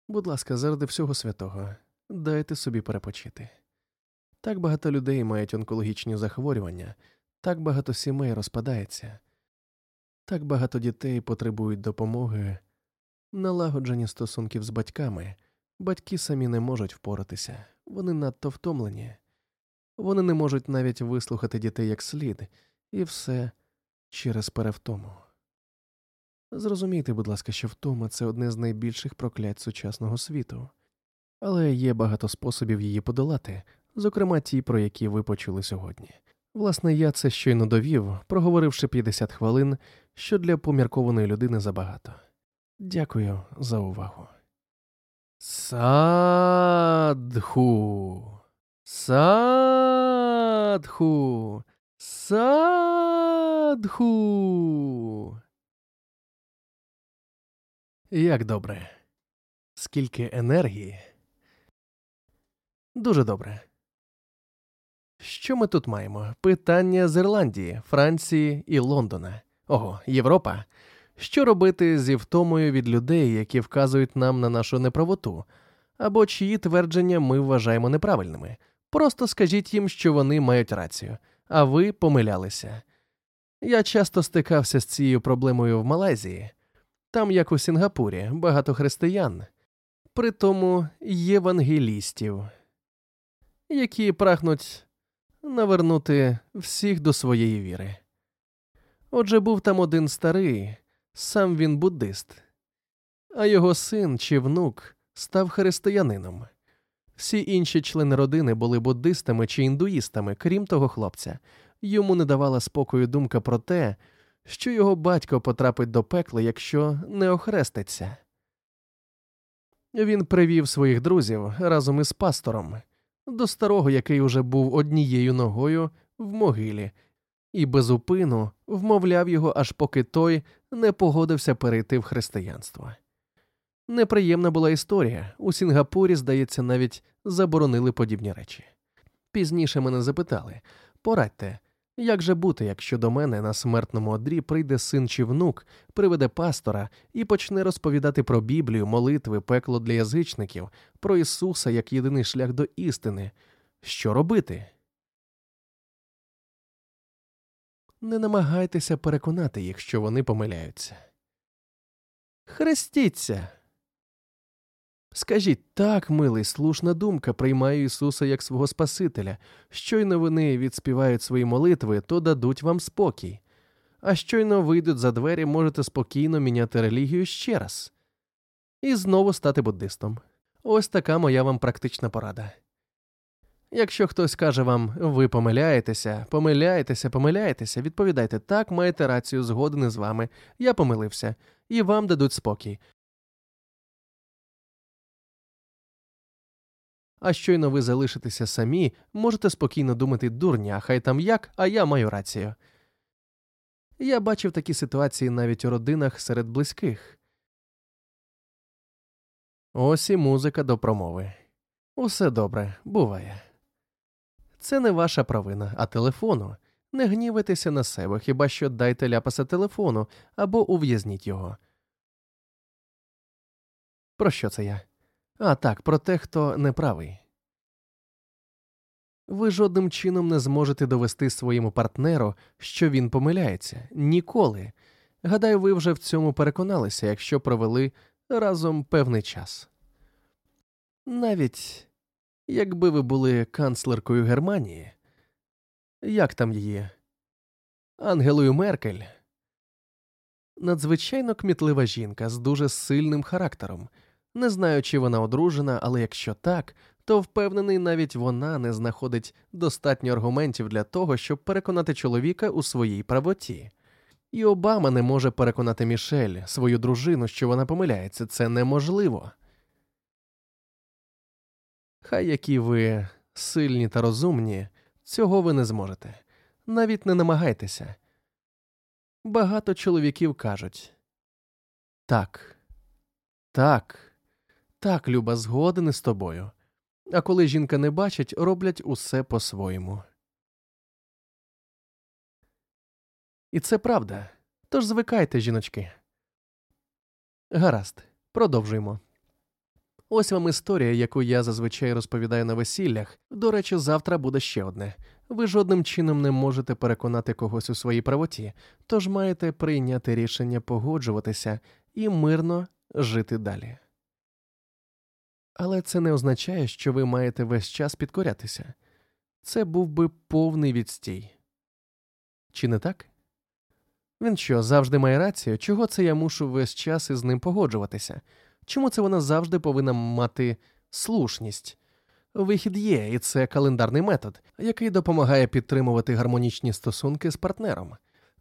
Будь ласка, заради всього святого, дайте собі перепочити. Так багато людей мають онкологічні захворювання, так багато сімей розпадається, так багато дітей потребують допомоги, налагоджені стосунків з батьками. Батьки самі не можуть впоратися, вони надто втомлені. Вони не можуть навіть вислухати дітей як слід, і все через перевтому. Зрозумійте, будь ласка, що втома – це одне з найбільших проклять сучасного світу. Але є багато способів її подолати, зокрема ті, про які ви почули сьогодні. Власне, я це щойно довів, проговоривши 50 хвилин, що для поміркованої людини забагато. Дякую за увагу. Садху! Садху! Садху! Як добре. Скільки енергії. Дуже добре. Що ми тут маємо? Питання з Ірландії, Франції і Лондона. Ого, Європа. Що робити зі втомою від людей, які вказують нам на нашу неправоту, або чиї твердження ми вважаємо неправильними? Просто скажіть їм, що вони мають рацію, а ви помилялися. Я часто стикався з цією проблемою в Малайзії. Там, як у Сінгапурі, багато християн, притому євангелістів, які прагнуть навернути всіх до своєї віри. Отже, був там один старий, сам він буддист, а його син чи внук став християнином. Всі інші члени родини були буддистами чи індуїстами, крім того хлопця. Йому не давала спокою думка про те, що його батько потрапить до пекла, якщо не охреститься. Він привів своїх друзів разом із пастором до старого, який уже був однією ногою в могилі, і безупину вмовляв його, аж поки той не погодився перейти в християнство. Неприємна була історія. У Сінгапурі, здається, навіть заборонили подібні речі. Пізніше мене запитали: «Порадьте, як же бути, якщо до мене на смертному одрі прийде син чи внук, приведе пастора і почне розповідати про Біблію, молитви, пекло для язичників, про Ісуса як єдиний шлях до істини? Що робити?» Не намагайтеся переконати їх, що вони помиляються. Хрестіться! Скажіть: «Так, милий, слушна думка, приймаю Ісуса як свого Спасителя. Щойно вони відспівають свої молитви, то дадуть вам спокій. А щойно вийдуть за двері, можете спокійно міняти релігію ще раз. І знову стати буддистом. Ось така моя вам практична порада. Якщо хтось каже вам: ви помиляєтеся, помиляєтеся, помиляєтеся, відповідайте: так, маєте рацію, згоден із вами, я помилився», і вам дадуть спокій. А щойно ви залишитеся самі, можете спокійно думати: дурня, хай там як, а я маю рацію. Я бачив такі ситуації навіть у родинах серед близьких. Ось і музика до промови. Усе добре, буває. Це не ваша провина, а телефону. Не гнівайтеся на себе, хіба що дайте ляпаса телефону або ув'язніть його. Про що це я? А так, про те, хто неправий. Ви жодним чином не зможете довести своєму партнеру, що він помиляється. Ніколи. Гадаю, ви вже в цьому переконалися, якщо провели разом певний час. Навіть якби ви були канцлеркою Германії, як там її, Ангелою Меркель, надзвичайно кмітлива жінка з дуже сильним характером. Не знаю, чи вона одружена, але якщо так, то впевнений, навіть вона не знаходить достатньо аргументів для того, щоб переконати чоловіка у своїй правоті. І Обама не може переконати Мішель, свою дружину, що вона помиляється. Це неможливо. Хай які ви сильні та розумні, цього ви не зможете. Навіть не намагайтеся. Багато чоловіків кажуть: «Так, так, так, Люба, згоден із тобою». А коли жінка не бачить, роблять усе по-своєму. І це правда. Тож звикайте, жіночки. Гаразд, продовжуємо. Ось вам історія, яку я зазвичай розповідаю на весіллях. До речі, завтра буде ще одне. Ви жодним чином не можете переконати когось у своїй правоті, тож маєте прийняти рішення погоджуватися і мирно жити далі. Але це не означає, що ви маєте весь час підкорятися. Це був би повний відстій. Чи не так? Він що, завжди має рацію? Чого це я мушу весь час із ним погоджуватися? Чому це вона завжди повинна мати слушність? Вихід є, і це календарний метод, який допомагає підтримувати гармонічні стосунки з партнером.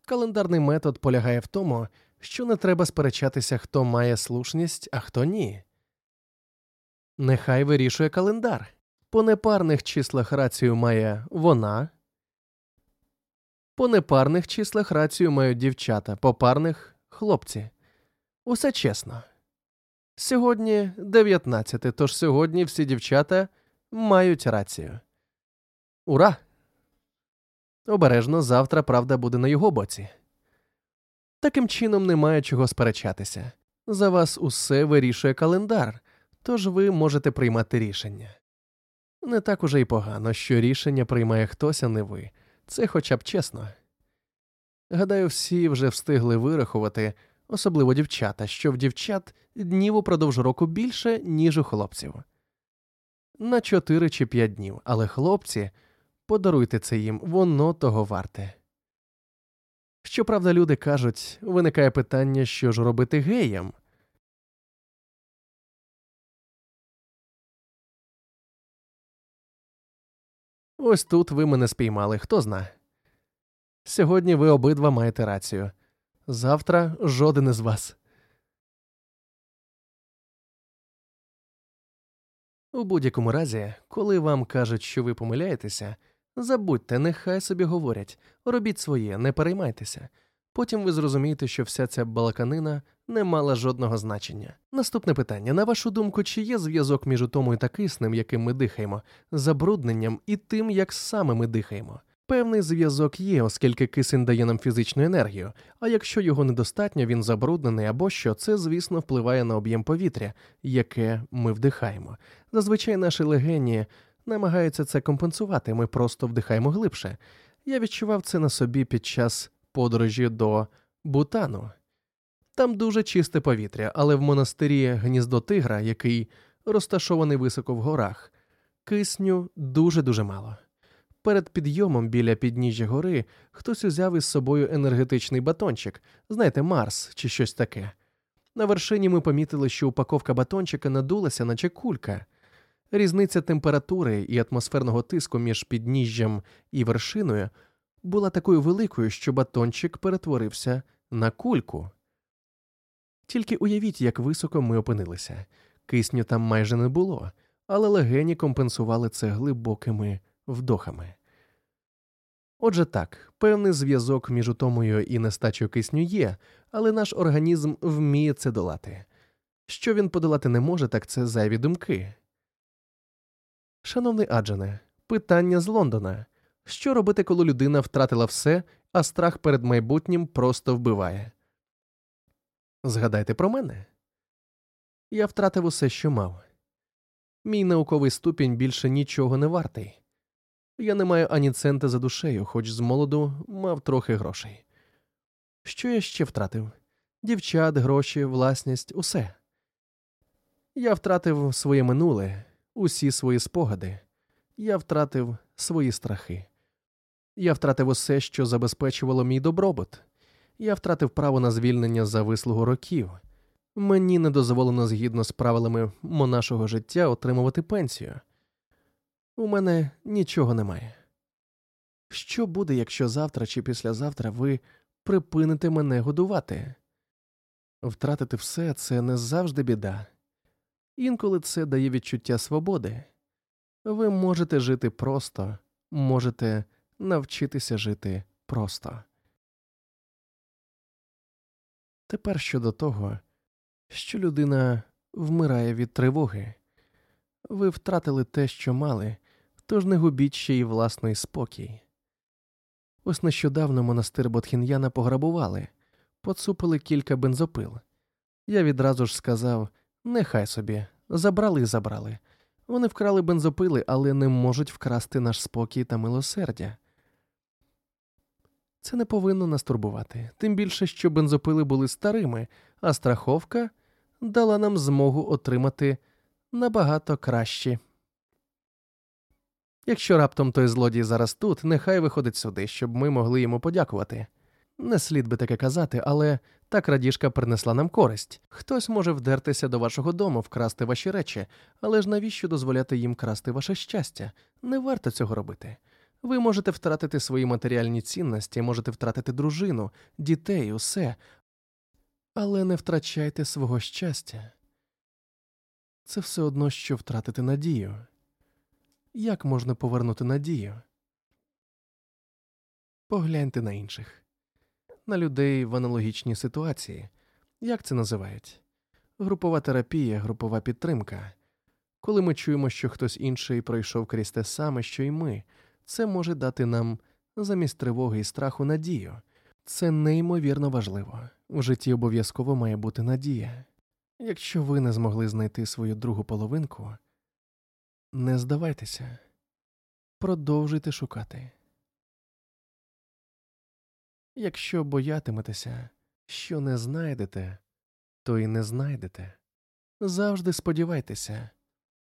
Календарний метод полягає в тому, що не треба сперечатися, хто має слушність, а хто ні. Нехай вирішує календар. По непарних числах рацію має вона. По непарних числах рацію мають дівчата, по парних – хлопці. Усе чесно. Сьогодні 19, тож сьогодні всі дівчата мають рацію. Ура! Обережно, завтра правда буде на його боці. Таким чином немає чого сперечатися. За вас усе вирішує календар, тож ви можете приймати рішення. Не так уже й погано, що рішення приймає хтось, а не ви. Це хоча б чесно. Гадаю, всі вже встигли вирахувати, особливо дівчата, що в дівчат днів упродовж року більше, ніж у хлопців. На 4 чи 5 днів. Але хлопці, подаруйте це їм, воно того варте. Щоправда, люди кажуть, виникає питання, що ж робити геям? Ось тут ви мене спіймали, хто зна. Сьогодні ви обидва маєте рацію. Завтра жоден із вас. У будь-якому разі, коли вам кажуть, що ви помиляєтеся, забудьте, нехай собі говорять, робіть своє, не переймайтеся. Потім ви зрозумієте, що вся ця балаканина не мала жодного значення. Наступне питання. На вашу думку, чи є зв'язок між утомою та киснем, яким ми дихаємо, забрудненням і тим, як саме ми дихаємо? Певний зв'язок є, оскільки кисень дає нам фізичну енергію, а якщо його недостатньо, він забруднений або що, це, звісно, впливає на об'єм повітря, яке ми вдихаємо. Зазвичай наші легені намагаються це компенсувати, ми просто вдихаємо глибше. Я відчував це на собі під час подорожі до Бутану. Там дуже чисте повітря, але в монастирі Гніздо тигра, який розташований високо в горах, кисню дуже-дуже мало. Перед підйомом біля підніжжя гори хтось узяв із собою енергетичний батончик, знаєте, Марс чи щось таке. На вершині ми помітили, що упаковка батончика надулася, наче кулька. Різниця температури і атмосферного тиску між підніжжям і вершиною була такою великою, що батончик перетворився на кульку. Тільки уявіть, як високо ми опинилися. Кисню там майже не було, але легені компенсували це глибокими вдохами. Отже так, певний зв'язок між утомою і нестачею кисню є, але наш організм вміє це долати. Що він подолати не може, так це зайві думки. Шановний Аджане, питання з Лондона. Що робити, коли людина втратила все, а страх перед майбутнім просто вбиває? Згадайте про мене. Я втратив усе, що мав. Мій науковий ступінь більше нічого не вартий. Я не маю ані цента за душею, хоч з молоду мав трохи грошей. Що я ще втратив? Дівчат, гроші, власність, усе. Я втратив своє минуле, усі свої спогади. Я втратив свої страхи. Я втратив усе, що забезпечувало мій добробут. Я втратив право на звільнення за вислугу років. Мені не дозволено згідно з правилами монашого життя отримувати пенсію. У мене нічого немає. Що буде, якщо завтра чи післязавтра ви припините мене годувати? Втратити все – це не завжди біда. Інколи це дає відчуття свободи. Ви можете жити просто, можете навчитися жити просто. Тепер щодо того, що людина вмирає від тривоги. Ви втратили те, що мали, тож не губіть ще й власний спокій. Ось нещодавно монастир Бодхін'яна пограбували, поцупили кілька бензопил. Я відразу ж сказав, нехай собі, забрали і забрали. Вони вкрали бензопили, але не можуть вкрасти наш спокій та милосердя. Це не повинно нас турбувати, тим більше, що бензопили були старими, а страховка дала нам змогу отримати набагато кращі. Якщо раптом той злодій зараз тут, нехай виходить сюди, щоб ми могли йому подякувати. Не слід би таке казати, але та крадіжка принесла нам користь. Хтось може вдертися до вашого дому, вкрасти ваші речі, але ж навіщо дозволяти їм красти ваше щастя? Не варто цього робити. Ви можете втратити свої матеріальні цінності, можете втратити дружину, дітей, усе. Але не втрачайте свого щастя. Це все одно, що втратити надію. Як можна повернути надію? Погляньте на інших. На людей в аналогічній ситуації. Як це називають? Групова терапія, групова підтримка. Коли ми чуємо, що хтось інший пройшов крізь те саме, що й ми, це може дати нам замість тривоги і страху надію. Це неймовірно важливо. В житті обов'язково має бути надія. Якщо ви не змогли знайти свою другу половинку, не здавайтеся. Продовжуйте шукати. Якщо боятиметеся, що не знайдете, то і не знайдете. Завжди сподівайтеся.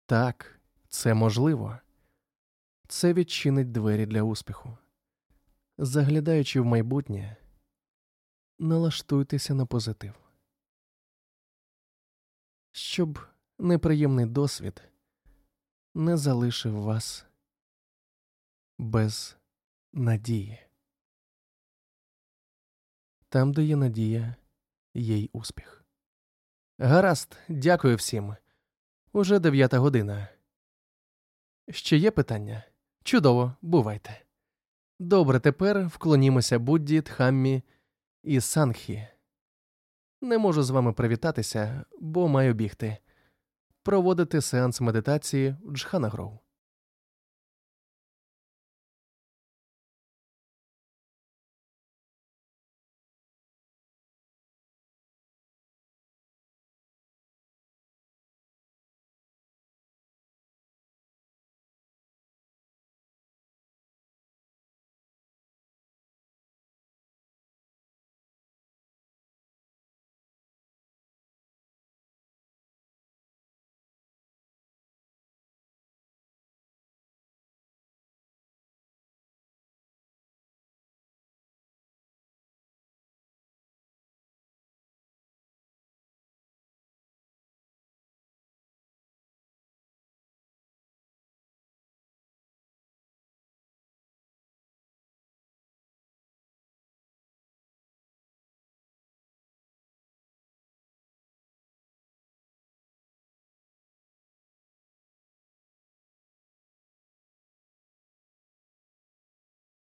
Так, це можливо. Це відчинить двері для успіху. Заглядаючи в майбутнє, налаштуйтеся на позитив. Щоб неприємний досвід не залишив вас без надії. Там, де є надія, є й успіх. Гаразд, дякую всім. Уже 9:00. Ще є питання? Чудово, бувайте. Добре, тепер вклонімося Будді, Дхаммі і Сангхі. Не можу з вами привітатися, бо маю бігти. Проводити сеанс медитації Джхана Гроу.